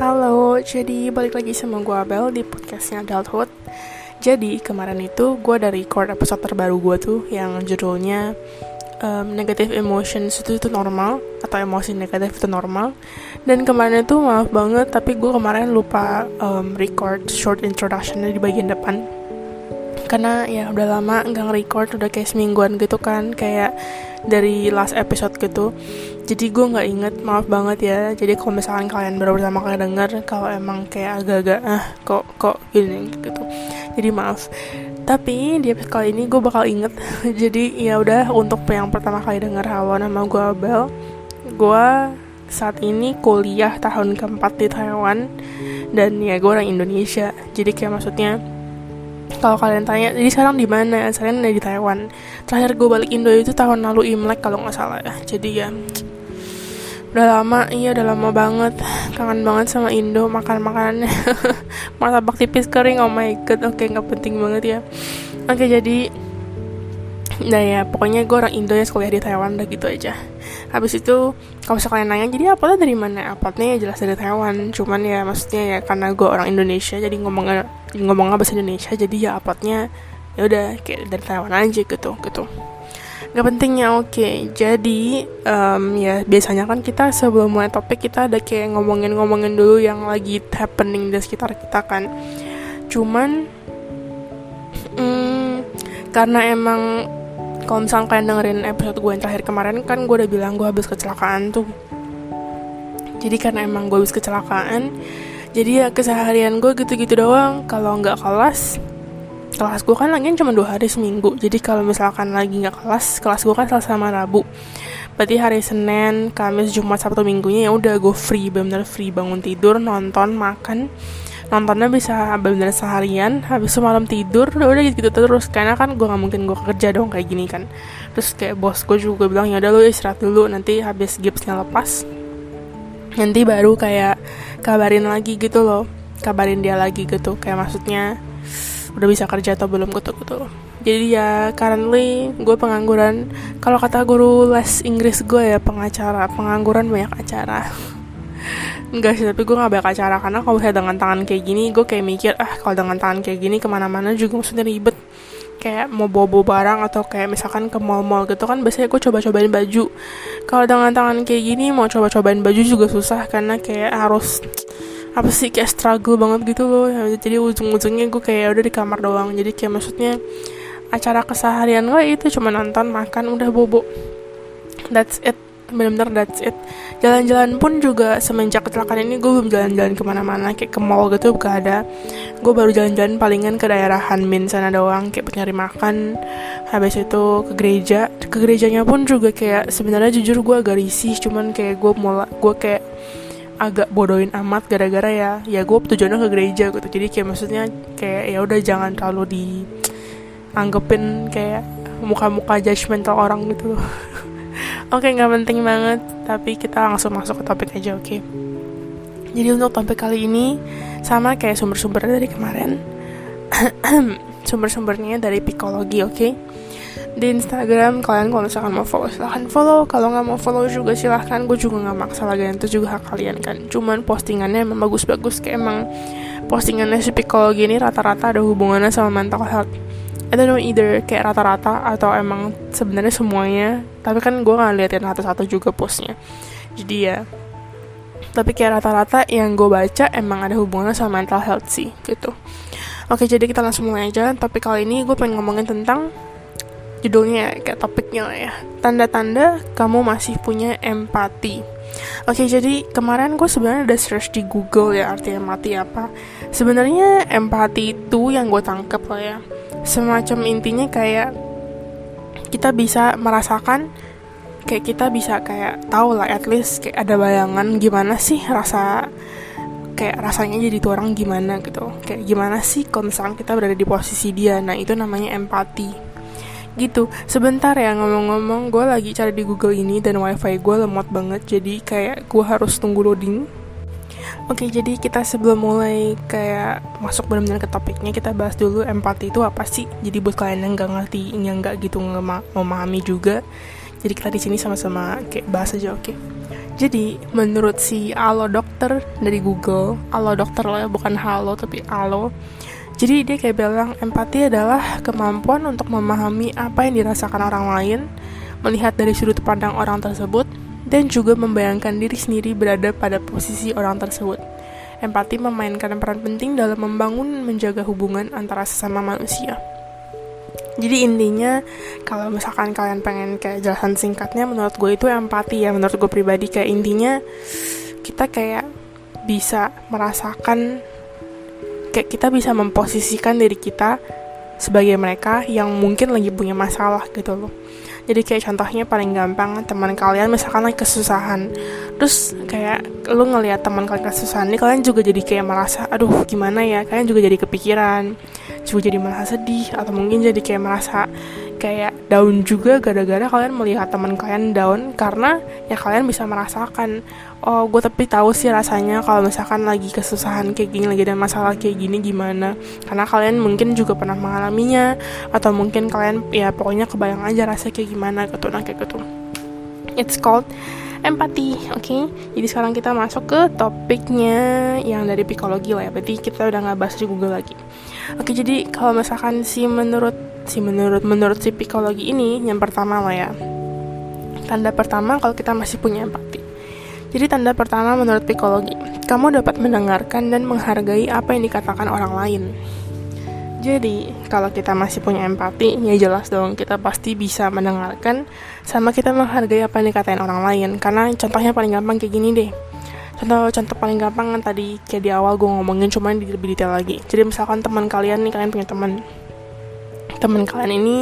Halo, jadi balik lagi sama gue Abel di podcastnya Adulthood. Jadi kemarin itu gue udah record episode terbaru gue tuh yang judulnya Negative Emotions itu normal, atau emosi negatif itu normal. Dan kemarin itu maaf banget, tapi gue kemarin lupa record short introduction-nya di bagian depan. Karena ya udah lama gak nge-record, udah kayak semingguan gitu kan, kayak dari last episode gitu. Jadi gue gak inget, maaf banget ya. Jadi kalau misalkan kalian baru pertama kali denger, kalau emang kayak agak-agak kok gini gitu, jadi maaf. Tapi di episode kali ini gue bakal inget. Jadi ya udah, untuk yang pertama kali denger, halo, nama gue Abel. Gue saat ini kuliah tahun keempat di Taiwan. Dan ya gue orang Indonesia. Jadi kayak maksudnya kalau kalian tanya, jadi sekarang di mana? Saya ada di Taiwan. Terakhir gue balik Indo itu tahun lalu Imlek kalau nggak salah ya. Jadi ya udah lama banget. Kangen banget sama Indo, makanannya. Martabak tipis kering, oh my god. Oke, nggak penting banget ya. Oke, jadi nah ya pokoknya gue orang Indo ya, kuliah di Taiwan, udah gitu aja. Habis itu kalau misalnya kalian nanya, jadi uploadnya dari mana? Uploadnya ya jelas dari Taiwan, cuman ya maksudnya ya karena gue orang Indonesia jadi ngomongnya bahasa Indonesia, jadi ya uploadnya ya udah kayak dari Taiwan aja gitu. Gak pentingnya. Oke, jadi ya biasanya kan kita sebelum mulai topik kita ada kayak ngomongin dulu yang lagi happening di sekitar kita kan. Cuman karena emang kalau misalnya kalian dengerin episode gue yang terakhir kemarin kan gue udah bilang gue habis kecelakaan tuh. Jadi karena emang gue habis kecelakaan, jadi ya keseharian gue gitu-gitu doang. Kalau nggak kelas gue kan lagian cuma 2 hari seminggu. Jadi kalau misalkan lagi nggak kelas gue kan Selasa sama Rabu. Berarti hari Senin, Kamis, Jumat, Sabtu, Minggunya ya udah gue free, benar-benar free, bangun tidur, nonton, makan. Nontonnya bisa bener-bener seharian, habis semalam tidur, udah gitu terus. Karena kan gue gak mungkin gue kerja dong kayak gini kan. Terus kayak bos gue juga bilang, yaudah lu istirahat dulu, nanti habis gipsnya lepas nanti baru kayak kabarin dia lagi gitu, kayak maksudnya udah bisa kerja atau belum gitu. Jadi ya currently gue pengangguran. Kalau kata guru les Inggris gue ya, pengacara, pengangguran banyak acara. Enggak sih, tapi gue gak banyak acara. Karena kalau misalnya dengan tangan kayak gini, gue kayak mikir, kalau dengan tangan kayak gini kemana-mana juga maksudnya ribet. Kayak mau bawa barang atau kayak misalkan ke mall-mall gitu kan, biasanya gue coba-cobain baju. Kalau dengan tangan kayak gini mau coba-cobain baju juga susah, karena kayak harus apa sih, kayak struggle banget gitu loh. Jadi ujung-ujungnya gue kayak udah di kamar doang. Jadi kayak maksudnya acara keseharian gue itu cuma nonton, makan, udah bobo. That's it, benar-benar that's it. Jalan-jalan pun juga semenjak kecelakaan ini gue belum jalan-jalan kemana-mana, kayak ke mall gitu gak ada. Gue baru jalan-jalan palingan ke daerah Hanmin sana doang, kayak nyari makan. Habis itu ke gereja. Ke gerejanya pun juga kayak sebenarnya jujur gue agak risih, cuman kayak gue kayak agak bodohin amat gara-gara ya gue tujuannya ke gereja gitu. Jadi kayak maksudnya kayak ya udah jangan terlalu dianggepin kayak muka-muka judgmental orang gitu. Oke, gak penting banget, tapi kita langsung masuk ke topik aja, oke? Jadi untuk topik kali ini, sama kayak sumber-sumbernya dari kemarin. Sumber-sumbernya dari Psikologi, oke? Di Instagram, kalian kalau misalkan mau follow, silahkan follow. Kalau gak mau follow juga silahkan, gue juga gak maksa lagi, itu juga hak kalian kan. Cuman postingannya emang bagus-bagus, kayak emang postingannya si Psikologi ini rata-rata ada hubungannya sama mental health. I don't know either, kayak rata-rata atau emang sebenarnya semuanya. Tapi kan gue gak liatin satu-satu juga postnya. Jadi ya, tapi kayak rata-rata yang gue baca emang ada hubungannya sama mental health sih gitu. Oke, jadi kita langsung mulai aja. Tapi kali ini gue pengen ngomongin tentang judulnya ya, kayak topiknya lah ya, tanda-tanda kamu masih punya empati. Oke, jadi kemarin gue sebenarnya udah search di Google ya artinya empati apa. Sebenarnya empati itu yang gue tangkep lah ya, semacam intinya kayak kita bisa merasakan, kayak kita bisa kayak tahu lah at least kayak ada bayangan gimana sih rasa, kayak rasanya jadi tuh orang gimana gitu, kayak gimana sih concern kita berada di posisi dia. Nah itu namanya empati gitu. Sebentar ya, ngomong-ngomong gue lagi cari di Google ini dan wifi gue lemot banget, jadi kayak gue harus tunggu loading. Oke, jadi kita sebelum mulai kayak masuk benar-benar ke topiknya, kita bahas dulu empati itu apa sih. Jadi buat kalian yang nggak ngerti, yang nggak gitu memahami juga, Jadi kita di sini sama-sama kayak bahas aja, oke? Jadi menurut si Alo Dokter dari Google, Alo Dokter loh ya, bukan Halo tapi Alo. Jadi dia kayak bilang empati adalah kemampuan untuk memahami apa yang dirasakan orang lain, melihat dari sudut pandang orang tersebut, dan juga membayangkan diri sendiri berada pada posisi orang tersebut. Empati memainkan peran penting dalam membangun menjaga hubungan antara sesama manusia. Jadi intinya, kalau misalkan kalian pengen kayak jelasan singkatnya, menurut gue itu empati ya, menurut gue pribadi. Kayak intinya, kita kayak bisa merasakan, kayak kita bisa memposisikan diri kita sebagai mereka yang mungkin lagi punya masalah gitu loh. Jadi kayak contohnya paling gampang, teman kalian misalkan lagi kesusahan, terus kayak lu ngelihat teman kalian kesusahan nih, kalian juga jadi kayak merasa aduh gimana ya, kalian juga jadi kepikiran, juga jadi merasa sedih, atau mungkin jadi kayak merasa kayak down juga gara-gara kalian melihat teman kalian down, karena ya kalian bisa merasakan, oh gue tapi tahu sih rasanya kalau misalkan lagi kesusahan kayak gini, lagi ada masalah kayak gini gimana, karena kalian mungkin juga pernah mengalaminya, atau mungkin kalian ya pokoknya kebayang aja rasanya kayak gimana gitu, nah kayak gitu. It's called empati, oke? Jadi sekarang kita masuk ke topiknya yang dari psikologi lah ya, berarti kita udah nggak bahas di Google lagi. Oke, jadi kalau misalkan menurut si psikologi ini, yang pertama lah ya, tanda pertama kalau kita masih punya empati. Jadi tanda pertama menurut psikologi, kamu dapat mendengarkan dan menghargai apa yang dikatakan orang lain. Jadi, kalau kita masih punya empati, ya jelas dong, kita pasti bisa mendengarkan sama kita menghargai apa yang dikatain orang lain. Karena contohnya paling gampang kayak gini deh. Contoh paling gampang kan tadi kayak di awal gue ngomongin, cuman lebih detail lagi. Jadi misalkan teman kalian nih, kalian punya teman. Teman kalian ini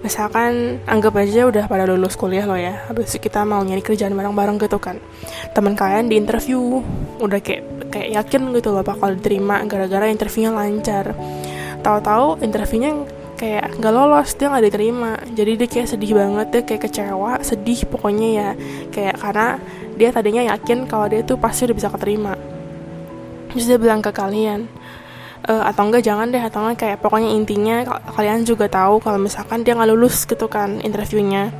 misalkan anggap aja udah pada lulus kuliah loh ya. Habis itu kita mau nyari kerjaan bareng-bareng gitu kan. Teman kalian di interview udah kayak yakin gitu loh bakal diterima gara-gara interviewnya lancar. Tahu-tahu interviewnya kayak nggak lolos, dia nggak diterima, jadi dia kayak sedih banget, dia kayak kecewa, sedih pokoknya ya, kayak karena dia tadinya yakin kalau dia tuh pasti udah bisa keterima. Terus dia bilang ke kalian, atau enggak jangan deh, atau enggak kayak pokoknya intinya kalian juga tahu kalau misalkan dia nggak lulus gitu kan interviewnya.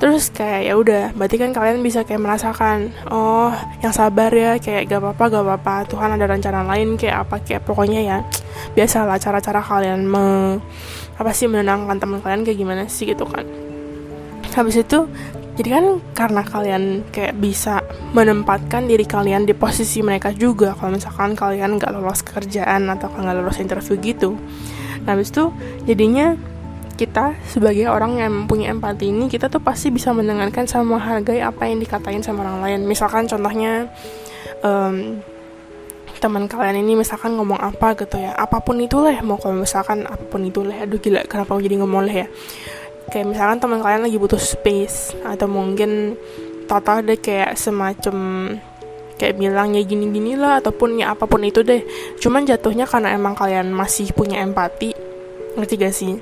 Terus kayak ya udah, berarti kan kalian bisa kayak merasakan, oh yang sabar ya, kayak gak apa-apa, Tuhan ada rencana lain kayak apa, kayak pokoknya ya biasalah cara-cara kalian menenangkan teman kalian kayak gimana sih gitu kan. Habis itu, jadi kan karena kalian kayak bisa menempatkan diri kalian di posisi mereka juga, kalau misalkan kalian gak lolos kerjaan atau gak lolos interview gitu. Nah habis itu jadinya kita sebagai orang yang mempunyai empati ini, kita tuh pasti bisa mendengarkan sama menghargai apa yang dikatain sama orang lain. Misalkan contohnya teman kalian ini misalkan ngomong apa gitu ya, apapun itulah, mau kalau misalkan apapun itulah, aduh gila kenapa jadi ngomong leh ya, kayak misalkan teman kalian lagi butuh space, atau mungkin tata deh kayak semacam kayak bilangnya gini-gini lah, ataupun ya apapun itu deh, cuman jatuhnya karena emang kalian masih punya empati, ngerti gak sih?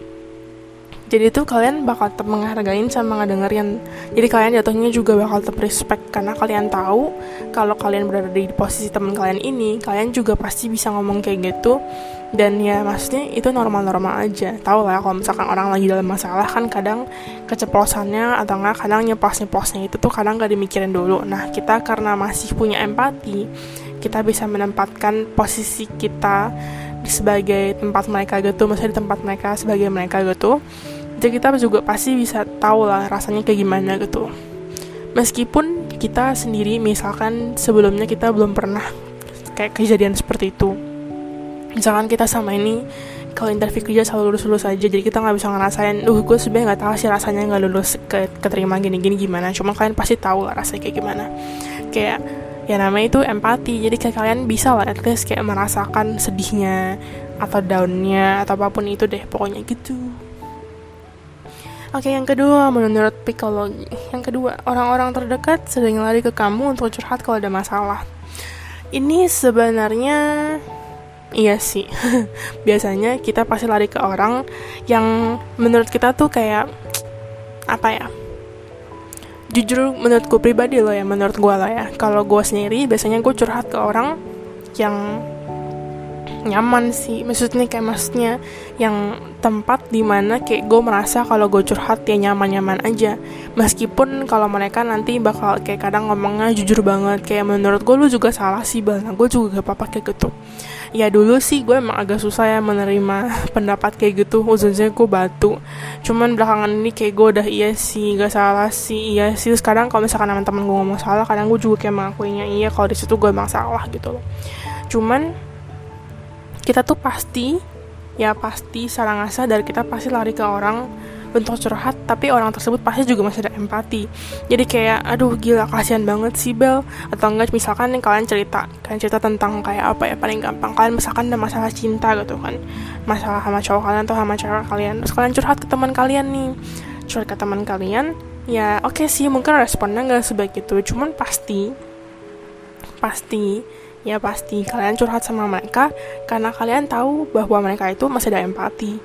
Jadi itu kalian bakal tetap menghargain sama ngedengerin. Jadi kalian jatuhnya juga bakal tetap respect, karena kalian tahu kalau kalian berada di posisi teman kalian ini, kalian juga pasti bisa ngomong kayak gitu. Dan ya maksudnya itu normal-normal aja. Tahu lah kalau misalkan orang lagi dalam masalah kan kadang keceplosannya atau enggak kadang nyeplos-nyeplosnya itu tuh kadang enggak dimikirin dulu. Nah, kita karena masih punya empati, kita bisa menempatkan posisi kita sebagai tempat mereka gitu, maksudnya di tempat mereka sebagai mereka gitu. Jadi kita juga pasti bisa tahu lah rasanya kayak gimana gitu. Meskipun kita sendiri misalkan sebelumnya kita belum pernah kayak kejadian seperti itu. Misalkan kita sama ini kalau interview kerja selalu lulus-lulus aja, jadi kita nggak bisa ngerasain, gue sebenarnya nggak tahu sih rasanya nggak lulus keterima gini-gini gimana. Cuma kalian pasti tahu lah rasanya kayak gimana. Kayak ya namanya itu empati, jadi kayak kalian bisa lah at least kayak merasakan sedihnya atau down-nya atau apapun itu deh pokoknya gitu. Oke, yang kedua menurut psikologi, yang kedua orang-orang terdekat sering lari ke kamu untuk curhat kalau ada masalah. Ini sebenarnya iya sih biasanya kita pasti lari ke orang yang menurut kita tuh kayak apa ya, jujur menurut gue pribadi loh ya, menurut gue lah ya, kalau gue sendiri biasanya gue curhat ke orang yang nyaman sih, maksudnya kayak maksudnya yang tempat dimana kayak gue merasa kalau gue curhat ya nyaman-nyaman aja, meskipun kalau mereka nanti bakal kayak kadang ngomongnya jujur banget kayak menurut gue lu juga salah sih Bang, gue juga gak apa-apa kayak gitu. Ya dulu sih gue emang agak susah ya menerima pendapat kayak gitu, khususnya gue batu, cuman belakangan ini kayak gue udah iya sih gak salah sih, iya sih. Terus kadang kalau misalkan teman gue ngomong salah, kadang gue juga kayak mengakuinya iya kalau di situ gue emang salah gitu loh. Cuman kita tuh pasti salah ngasah dari kita pasti lari ke orang bentuk curhat, tapi orang tersebut pasti juga masih ada empati. Jadi kayak aduh gila kasihan banget sih Bel, atau enggak misalkan kalian cerita tentang kayak apa ya, paling gampang kalian misalkan ada masalah cinta gitu kan, masalah sama cowok kalian atau sama cewek kalian, terus kalian curhat ke teman kalian ya oke sih mungkin responnya enggak sebaik itu, cuman pasti kalian curhat sama mereka karena kalian tahu bahwa mereka itu masih ada empati.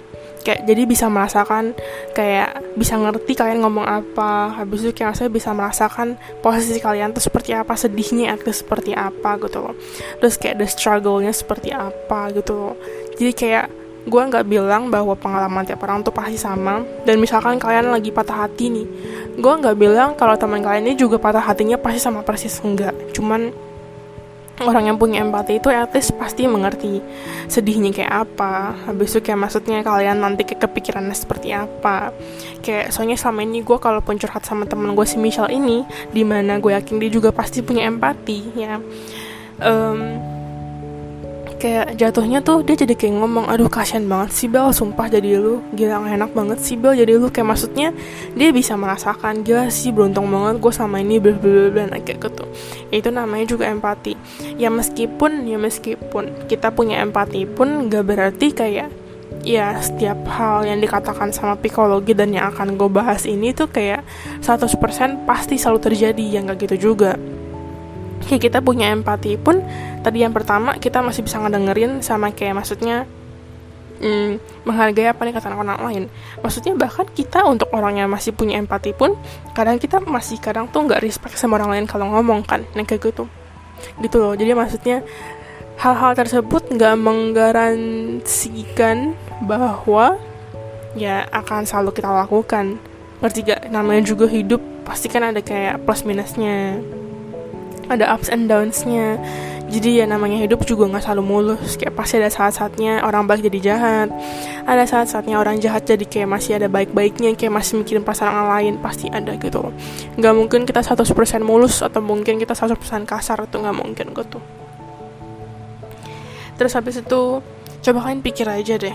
Kayak jadi bisa merasakan, kayak bisa ngerti kalian ngomong apa, habis itu kayak saya bisa merasakan posisi kalian tuh seperti apa, sedihnya atau seperti apa gitu loh. Terus kayak the struggle-nya seperti apa gitu loh. Jadi kayak gue nggak bilang bahwa pengalaman tiap orang tuh pasti sama, dan misalkan kalian lagi patah hati nih, gue nggak bilang kalau teman kalian ini juga patah hatinya pasti sama persis, enggak. Cuman orang yang punya empati itu at least pasti mengerti sedihnya kayak apa, habis itu kayak maksudnya kalian nanti kayak kepikirannya seperti apa. Kayak soalnya selama ini gue kalaupun curhat sama temen gue si Michelle ini, dimana gue yakin dia juga pasti punya empati ya, kayak jatuhnya tuh dia jadi kayak ngomong aduh kasihan banget sih Bel, sumpah jadi lu, gila enak banget sih Bel jadi lu, kayak maksudnya dia bisa merasakan gila sih beruntung banget gue sama ini blablabla kayak gitu. Ya itu namanya juga empati. Ya meskipun kita punya empati pun gak berarti kayak ya setiap hal yang dikatakan sama psikologi dan yang akan gue bahas ini tuh kayak 100% pasti selalu terjadi, ya gak gitu juga. Kayak kita punya empati pun tadi yang pertama kita masih bisa ngedengerin sama kayak maksudnya menghargai apa nih kata orang lain. Maksudnya bahkan kita untuk orang yang masih punya empati pun kadang kita masih kadang tuh nggak respect sama orang lain kalau ngomong kan, yang kayak gitu loh. Jadi maksudnya hal-hal tersebut nggak menggaransikan bahwa ya akan selalu kita lakukan. Ngerti gak? Namanya juga hidup pasti kan ada kayak plus minusnya, ada ups and downs-nya. Jadi ya namanya hidup juga gak selalu mulus, kayak pasti ada saat-saatnya orang baik jadi jahat, ada saat-saatnya orang jahat jadi kayak masih ada baik-baiknya, kayak masih mikirin pasangan lain, pasti ada gitu. Gak mungkin kita 100% mulus, atau mungkin kita 100% kasar, itu gak mungkin gitu. Terus habis itu coba kalian pikir aja deh,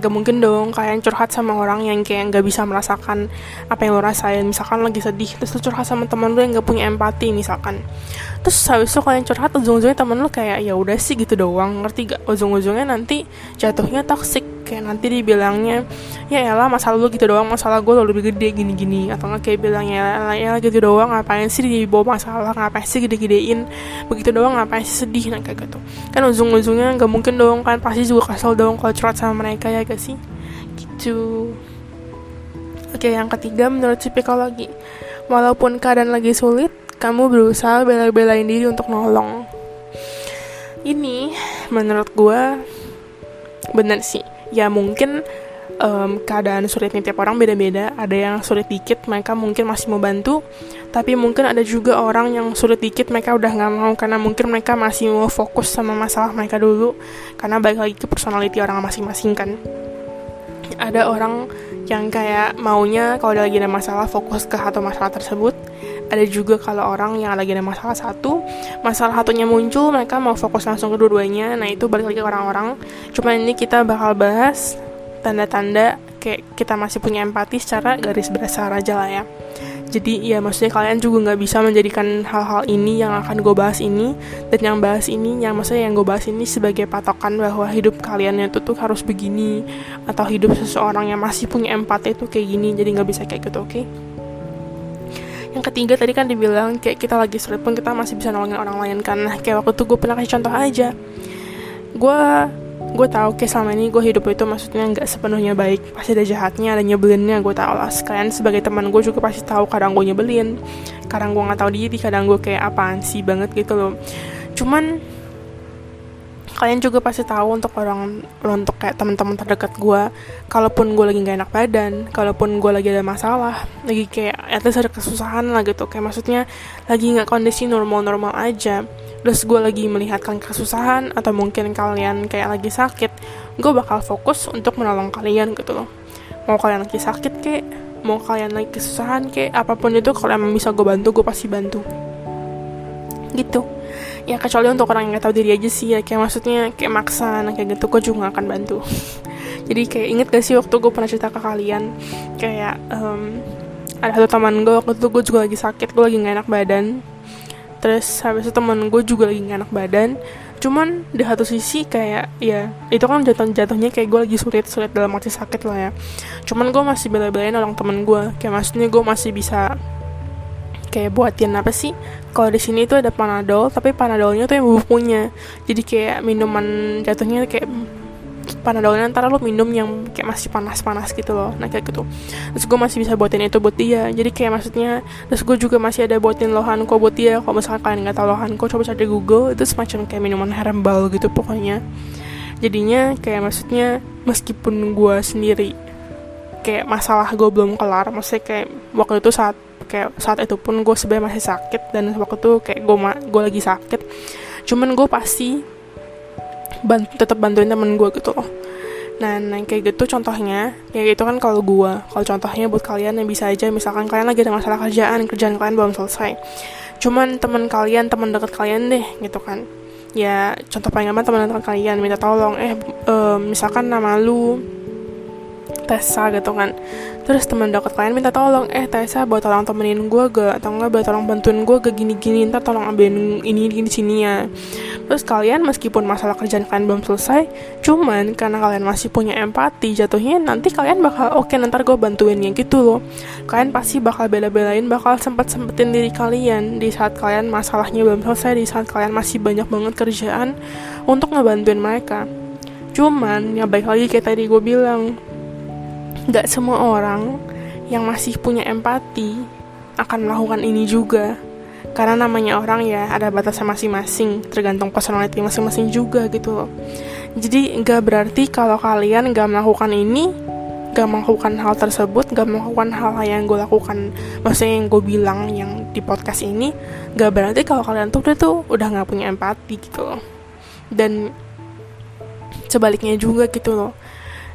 gak mungkin dong kalian curhat sama orang yang kayak gak bisa merasakan apa yang lo rasain. Misalkan lagi sedih, terus lo curhat sama teman lo yang gak punya empati misalkan, terus habis itu kalian curhat, ujung-ujungnya teman lo kayak ya udah sih gitu doang, ngerti gak? Ujung-ujungnya nanti jatuhnya toksik, kayak nanti dibilangnya ya elah masalah lo gitu doang, masalah gue lo lebih gede gini-gini, atau gak kayak bilangnya ya gitu doang ngapain sih dibawa masalah, ngapain sih gede-gedein begitu doang, ngapain sih sedih, nah kayak gitu kan. Ujung-ujungnya gak mungkin dong kan, pasti juga kesel dong kalau curhat sama mereka, ya gak sih? Gitu. Oke, yang ketiga menurut psikologi, walaupun keadaan lagi sulit, kamu berusaha bela-belain diri untuk nolong. Ini menurut gue benar sih. Ya mungkin keadaan sulitnya tiap orang beda-beda. Ada yang sulit dikit mereka mungkin masih mau bantu, tapi mungkin ada juga orang yang sulit dikit mereka udah gak mau, karena mungkin mereka masih mau fokus sama masalah mereka dulu, karena balik lagi ke personality orang masing-masing kan. Ada orang yang kayak maunya kalau lagi ada masalah fokus ke satu masalah tersebut. Ada juga kalau orang yang lagi ada masalah satu, masalah satunya muncul, mereka mau fokus langsung ke dua-duanya. Nah itu balik lagi ke orang-orang. Cuman ini kita bakal bahas tanda-tanda kayak kita masih punya empati secara garis besar aja lah ya. Jadi ya maksudnya kalian juga gak bisa menjadikan hal-hal ini yang akan gue bahas ini, dan yang bahas ini, yang maksudnya yang gue bahas ini sebagai patokan bahwa hidup kalian itu tuh harus begini, atau hidup seseorang yang masih punya empati itu kayak gini. Jadi gak bisa kayak gitu, oke? Yang ketiga tadi kan dibilang kayak kita lagi sulit pun kita masih bisa nolongin orang lain kan. Nah kayak waktu itu gue pernah kasih contoh aja, gue tahu kayak selama ini gue hidup itu maksudnya nggak sepenuhnya baik, pasti ada jahatnya, ada nyebelinnya, gue tahu lah. Sekalian sebagai teman gue juga pasti tahu kadang gue nyebelin, kadang gue nggak tahu diri, kadang gue kayak apaan sih banget gitu loh. Cuman Kalian juga pasti tahu untuk kayak teman-teman terdekat gue, kalaupun gue lagi nggak enak badan, kalaupun gue lagi ada masalah, lagi kayak at least ada kesusahan lah gitu, kayak maksudnya lagi nggak kondisi normal-normal aja, terus gue lagi melihat kalian kesusahan atau mungkin kalian kayak lagi sakit, gue bakal fokus untuk menolong kalian gitu loh. Mau kalian lagi sakit kek, mau kalian lagi kesusahan kek, apapun itu kalau emang bisa gue bantu, gue pasti bantu gitu. Ya kecuali untuk orang yang gak tahu diri aja sih ya, kayak maksudnya kayak maksa kayak gitu, gue juga gak akan bantu. Jadi kayak inget gak sih waktu gue pernah cerita ke kalian, kayak ada satu teman gue waktu itu, gue juga lagi sakit, gue lagi gak enak badan. Terus habis itu teman gue juga lagi gak enak badan, cuman di satu sisi kayak ya itu kan jatuhnya kayak gue lagi sulit dalam arti sakit lah ya, cuman gue masih bela-belain orang teman gue, kayak maksudnya gue masih bisa kayak buatin apa sih, kalau di sini itu ada Panadol, tapi Panadolnya tuh yang bubuknya, jadi kayak minuman jatuhnya kayak Panadolnya antara lo minum yang kayak masih panas-panas gitu loh, nah kayak gitu. Terus gue masih bisa buatin itu buat dia, jadi kayak maksudnya, terus gue juga masih ada buatin lohanko buat dia. Kalau misalkan kalian nggak tahu lohanko, coba cari di Google, itu semacam kayak minuman herbal gitu pokoknya. Jadinya kayak maksudnya meskipun gue sendiri kayak masalah gue belum kelar, maksudnya kayak waktu itu saat itu pun gue sebenarnya masih sakit, dan waktu itu kayak gue lagi sakit, cuman gue pasti tetap bantuin temen gue gitu loh. Nah kayak gitu contohnya, kayak gitu kan kalau gue. Kalau contohnya buat kalian yang bisa aja, misalkan kalian lagi ada masalah kerjaan kalian belum selesai, cuman teman dekat kalian deh gitu kan. Ya contoh paling gampang teman dekat kalian minta tolong, misalkan nama lu Tessa gitu kan, terus teman dekat kalian minta tolong, Tessa buat tolong temenin gue gak, atau enggak buat tolong bantuin gue ke gini-gini, ntar tolong ambilin ini di sini ya. Terus kalian meskipun masalah kerjaan kalian belum selesai, cuman karena kalian masih punya empati, jatuhnya nanti kalian bakal oke, ntar gue bantuin ya gitu loh. Kalian pasti bakal bela-belain, bakal sempet-sempetin diri kalian di saat kalian masalahnya belum selesai, di saat kalian masih banyak banget kerjaan untuk ngebantuin mereka. Cuman ya baik lagi kayak tadi gue bilang, gak semua orang yang masih punya empati akan melakukan ini juga. Karena namanya orang ya ada batasnya masing-masing, tergantung personality masing-masing juga gitu loh. Jadi gak berarti kalau kalian gak melakukan ini, gak melakukan hal tersebut, gak melakukan hal yang gue lakukan, maksudnya yang gue bilang yang di podcast ini, gak berarti kalau kalian tuh udah gak punya empati gitu loh. Dan sebaliknya juga gitu loh.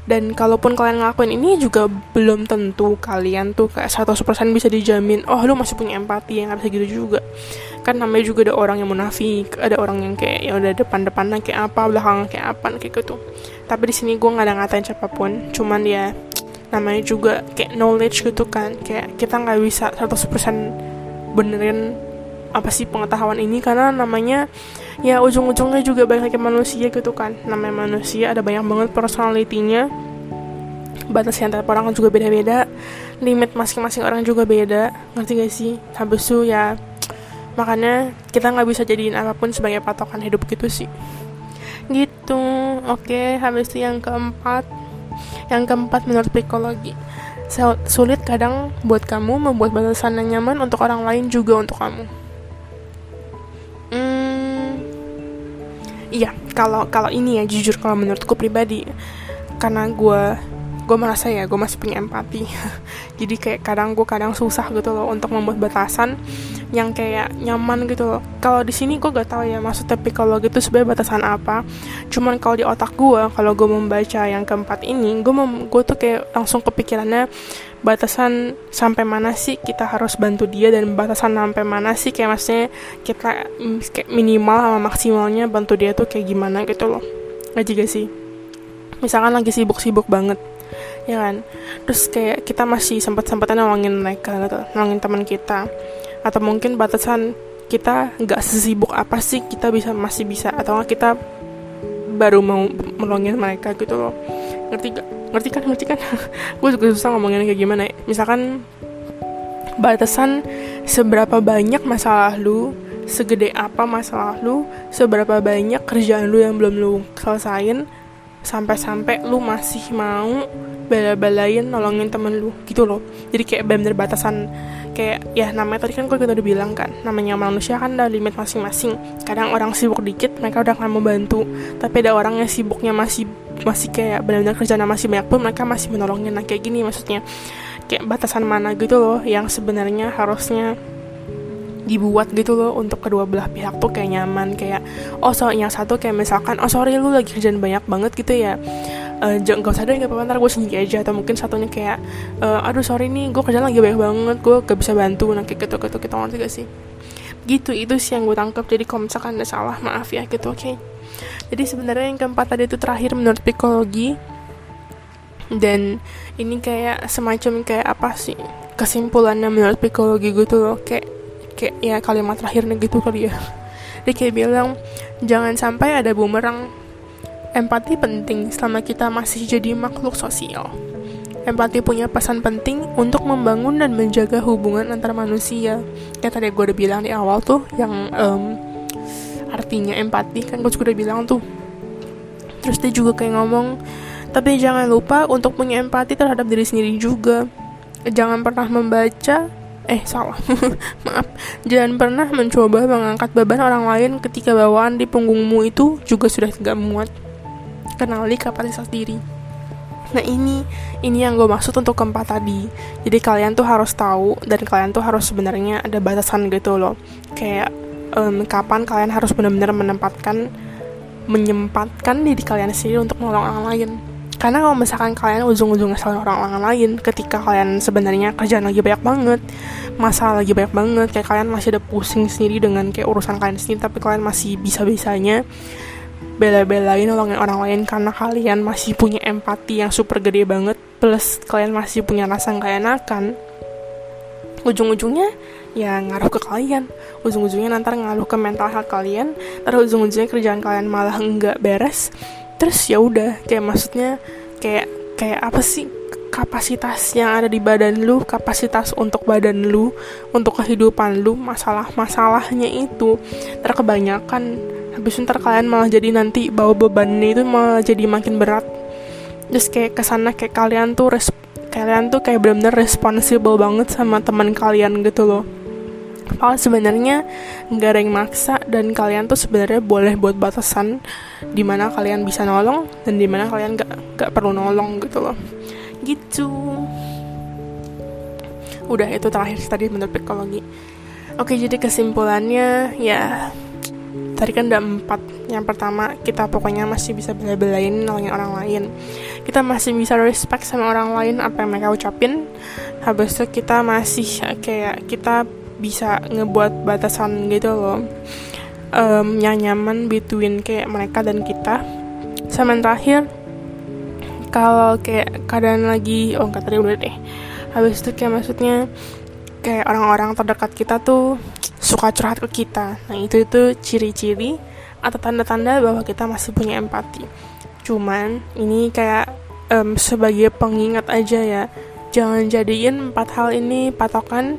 Dan kalaupun kalian ngelakuin ini juga belum tentu kalian tuh kayak 100% bisa dijamin, oh lu masih punya empati, yang gak bisa gitu juga. Kan namanya juga ada orang yang munafik, ada orang yang kayak ya udah depan-depannya kayak apa, belakangnya kayak apa, kayak gitu. Tapi di sini gue gak ada ngatain siapapun, cuman ya namanya juga kayak knowledge gitu kan, kayak kita gak bisa 100% benerin apa sih pengetahuan ini, karena namanya ya ujung-ujungnya juga balik lagi manusia gitu kan. Namanya manusia ada banyak banget personalitinya, batasnya antara orang juga beda-beda, limit masing-masing orang juga beda, ngerti gak sih? Habis itu ya makanya kita gak bisa jadiin apapun sebagai patokan hidup gitu sih gitu. Oke, habis itu yang keempat menurut psikologi, sulit kadang buat kamu membuat batasan yang nyaman untuk orang lain juga untuk kamu. Iya, kalau ini ya jujur kalau menurutku pribadi, karena gue merasa ya gue masih punya empati. Jadi kayak kadang susah gitu loh untuk membuat batasan yang kayak nyaman gitu loh. Kalau di sini gue gak tahu ya maksudnya psikologi itu sebenarnya batasan apa. Cuman kalau di otak gue, kalau gue membaca yang keempat ini, gue tuh kayak langsung kepikirannya batasan sampai mana sih kita harus bantu dia, dan batasan sampai mana sih kayak maksudnya kita kayak minimal sama maksimalnya bantu dia tuh kayak gimana gitu loh. Gak juga sih. Misalkan lagi sibuk-sibuk banget, ya kan, terus kayak kita masih sempet-sempetan nolongin mereka gitu, nolongin teman kita, atau mungkin batasan kita nggak sesibuk apa sih kita masih bisa atau nggak kita baru mau nolongin mereka gitu loh, ngerti kan? Gue juga susah ngomongin kayak gimana ya. Misalkan batasan seberapa banyak masalah lu, segede apa masalah lu, seberapa banyak kerjaan lu yang belum lu selesain, sampai-sampai lu masih mau bela-belain nolongin temen lu gitu loh. Jadi kayak bener batasan, kayak ya namanya tadi kan gue udah bilang kan, namanya manusia kan ada limit masing-masing. Kadang orang sibuk dikit mereka udah gak mau bantu, tapi ada orang yang sibuknya masih kayak benar-benar kerjaan masih banyak pun mereka masih menolongin. Nah kayak gini maksudnya, kayak batasan mana gitu loh yang sebenarnya harusnya dibuat gitu loh untuk kedua belah pihak tuh kayak nyaman. Kayak yang satu kayak misalkan sorry lu lagi kerjaan banyak banget gitu ya, gak usah deh, gak apa-apa, ntar gue sendiri aja. Atau mungkin satunya kayak aduh sorry nih gue kerjaan lagi banyak banget, gue gak bisa bantu. Nah kayak gitu-gitu, kita ngerti gak sih? Gitu, itu sih yang gue tangkap. Jadi kalau misalkan ada salah maaf ya gitu, oke. Jadi sebenarnya yang keempat tadi itu terakhir menurut psikologi, dan ini kayak semacam kayak apa sih kesimpulannya menurut psikologi gitu loh, kayak ya kalimat terakhirnya gitu kali ya. Dia kayak bilang jangan sampai ada bumerang. Empati penting selama kita masih jadi makhluk sosial. Empati punya pesan penting untuk membangun dan menjaga hubungan antar manusia. Kayak tadi gue udah bilang di awal tuh yang artinya empati kan gue juga udah bilang tuh. Terus dia juga kayak ngomong tapi jangan lupa untuk punya empati terhadap diri sendiri juga. Jangan pernah jangan pernah mencoba mengangkat beban orang lain ketika bawaan di punggungmu itu juga sudah tidak muat. Kenali kapasitas diri. Nah ini yang gue maksud untuk keempat tadi. Jadi kalian tuh harus tahu dan kalian tuh harus sebenarnya ada batasan gitu loh. Kayak kapan kalian harus benar-benar menyempatkan diri kalian sendiri untuk menolong orang lain. Karena kalau misalkan kalian ujung-ujungnya salah orang lain ketika kalian sebenarnya kerjaan lagi banyak banget, masalah lagi banyak banget, kayak kalian masih ada pusing sendiri dengan kayak urusan kalian sendiri, tapi kalian masih bisa-bisanya bela-belain nolongin orang lain karena kalian masih punya empati yang super gede banget, plus kalian masih punya rasa gak enakan. Ujung-ujungnya ya ngaruh ke kalian, ujung-ujungnya nanti ngaruh ke mental health kalian, terus ujung-ujungnya kerjaan kalian malah nggak beres. Terus ya udah, kayak maksudnya kayak apa sih kapasitas yang ada di badan lu, kapasitas untuk badan lu, untuk kehidupan lu, masalahnya itu terkebanyakan. Habis ntar kalian malah jadi nanti bawa bebannya itu malah jadi makin berat. Terus kayak kesana kayak kalian tuh kayak benar-benar responsible banget sama teman kalian gitu loh. Padahal sebenarnya nggak ada yang maksa dan kalian tuh sebenarnya boleh buat batasan di mana kalian bisa nolong dan di mana kalian nggak perlu nolong gitu loh. Gitu. Udah itu terakhir tadi menurut psikologi. Oke, jadi kesimpulannya ya tadi kan ada 4. Yang pertama kita pokoknya masih bisa bela-belain nolongin orang lain. Kita masih bisa respect sama orang lain apa yang mereka ucapin. Habis itu kita masih kayak kita bisa ngebuat batasan gitu loh, yang nyaman between kayak mereka dan kita. Sama yang terakhir, kalau kayak keadaan lagi enggak tadi udah deh. Habis itu kayak maksudnya kayak orang-orang terdekat kita tuh suka curhat ke kita. Nah itu ciri-ciri atau tanda-tanda bahwa kita masih punya empati. Cuman ini kayak sebagai pengingat aja ya, jangan jadiin 4 hal ini patokan.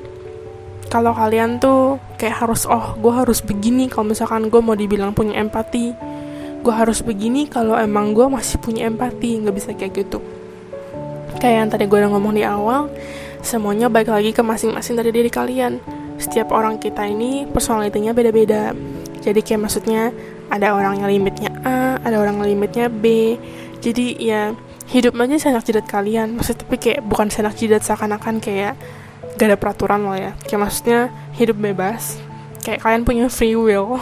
Kalau kalian tuh kayak harus, gue harus begini kalau misalkan gue mau dibilang punya empati, gue harus begini kalau emang gue masih punya empati, nggak bisa kayak gitu. Kayak yang tadi gue udah ngomong di awal, semuanya balik lagi ke masing-masing dari diri kalian. Setiap orang kita ini personalitinya beda-beda. Jadi kayak maksudnya ada orang yang limitnya A, ada orang yang limitnya B. Jadi ya hidup aja seenak jidat kalian. Maksudnya tapi kayak bukan seenak jidat seakan-akan kayak gak ada peraturan loh ya. Kayak maksudnya hidup bebas. Kayak kalian punya free will.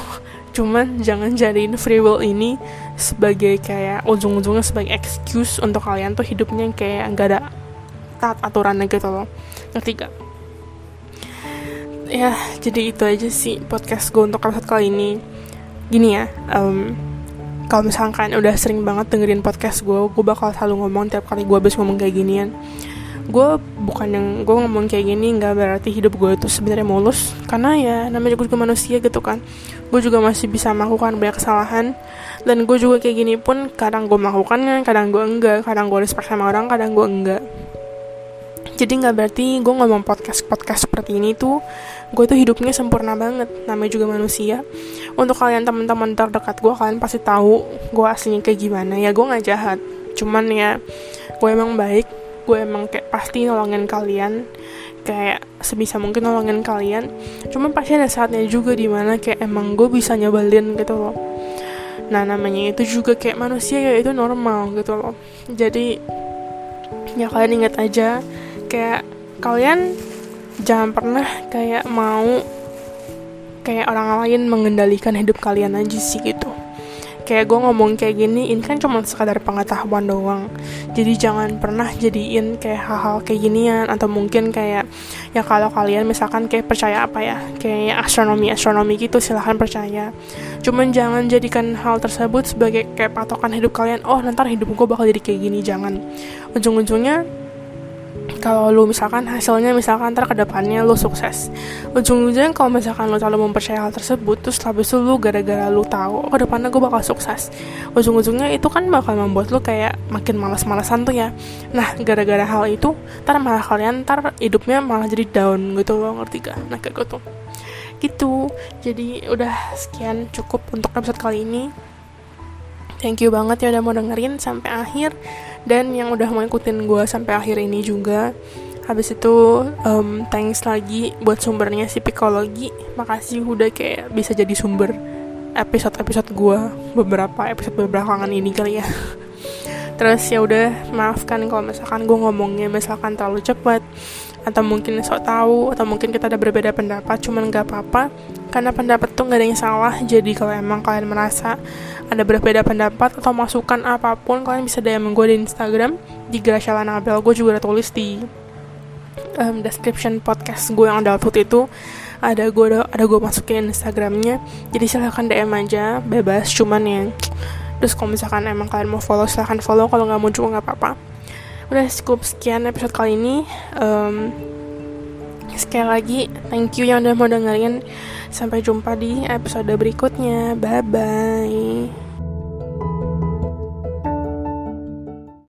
Cuman jangan jadiin free will ini sebagai kayak ujung-ujungnya sebagai excuse untuk kalian tuh hidupnya kayak gak ada taat aturannya gitu loh. Ngerti gak? Ya jadi itu aja sih podcast gue untuk episode kali ini. Gini ya, kalau misalkan kalian udah sering banget dengerin podcast gue bakal selalu ngomong tiap kali gue habis ngomong kayak ginian. Gue ngomong kayak gini nggak berarti hidup gue itu sebenarnya mulus, karena ya namanya gue juga manusia gitu kan. Gue juga masih bisa melakukan banyak kesalahan, dan gue juga kayak gini pun kadang gue melakukannya, kadang gue enggak, kadang gue respect sama orang, kadang gue enggak. Jadi nggak berarti gue ngomong podcast seperti ini tuh gue tuh hidupnya sempurna banget. Namanya juga manusia. Untuk kalian teman-teman terdekat gue, kalian pasti tahu gue aslinya kayak gimana. Ya gue nggak jahat, cuman ya gue emang baik. gue emang kayak pasti nolongin kalian, kayak sebisa mungkin nolongin kalian. Cuma pasti ada saatnya juga dimana kayak emang gue bisa nyebalin gitu loh. Nah namanya itu juga kayak manusia ya, itu normal gitu loh. Jadi ya kalian ingat aja, kayak kalian jangan pernah kayak mau kayak orang lain mengendalikan hidup kalian aja sih gitu. Kayak gue ngomong kayak gini, ini kan cuma sekadar pengetahuan doang. Jadi jangan pernah jadiin kayak hal-hal kayak ginian. Atau mungkin kayak, ya kalau kalian misalkan kayak percaya apa ya, kayak astronomi gitu, silahkan percaya. Cuman jangan jadikan hal tersebut sebagai kayak patokan hidup kalian. Oh nanti hidup gue bakal jadi kayak gini, jangan. Ujung-ujungnya kalau lu misalkan hasilnya misalkan ntar kedepannya lu sukses, ujung-ujungnya kalau misalkan lu terlalu mempercaya hal tersebut, terus habis itu lu gara-gara lu tahu kedepannya gue bakal sukses, ujung-ujungnya itu kan bakal membuat lu kayak makin malas-malasan tuh ya. Nah gara-gara hal itu ntar malah kalian ntar hidupnya malah jadi down gitu loh, ngerti gak? Nah kayak gitu gitu. Jadi udah sekian cukup untuk episode kali ini. Thank you banget ya udah mau dengerin sampai akhir, dan yang udah mau ikutin gue sampai akhir ini juga. Habis itu thanks lagi buat sumbernya si Psikologi. Makasih udah kayak bisa jadi sumber episode-episode gue beberapa episode belakangan ini kali ya. Terus ya udah maafkan kalau misalkan gue ngomongnya misalkan terlalu cepat, atau mungkin sok tahu, atau mungkin kita ada berbeda pendapat. Cuman gak apa-apa, karena pendapat tuh gak ada yang salah. Jadi kalau emang kalian merasa ada berbeda pendapat atau masukan apapun, kalian bisa DM gue di Instagram di Graciela Nabil. Gue juga udah tulis di description podcast gue yang Adulthood itu ada gue masukin Instagramnya. Jadi silahkan DM aja, bebas. Cuman ya terus kalau misalkan emang kalian mau follow, silahkan follow. Kalau gak mau juga gak apa-apa. Udah cukup sekian episode kali ini. Sekali lagi thank you yang udah mau dengerin. Sampai jumpa di episode berikutnya. Bye bye.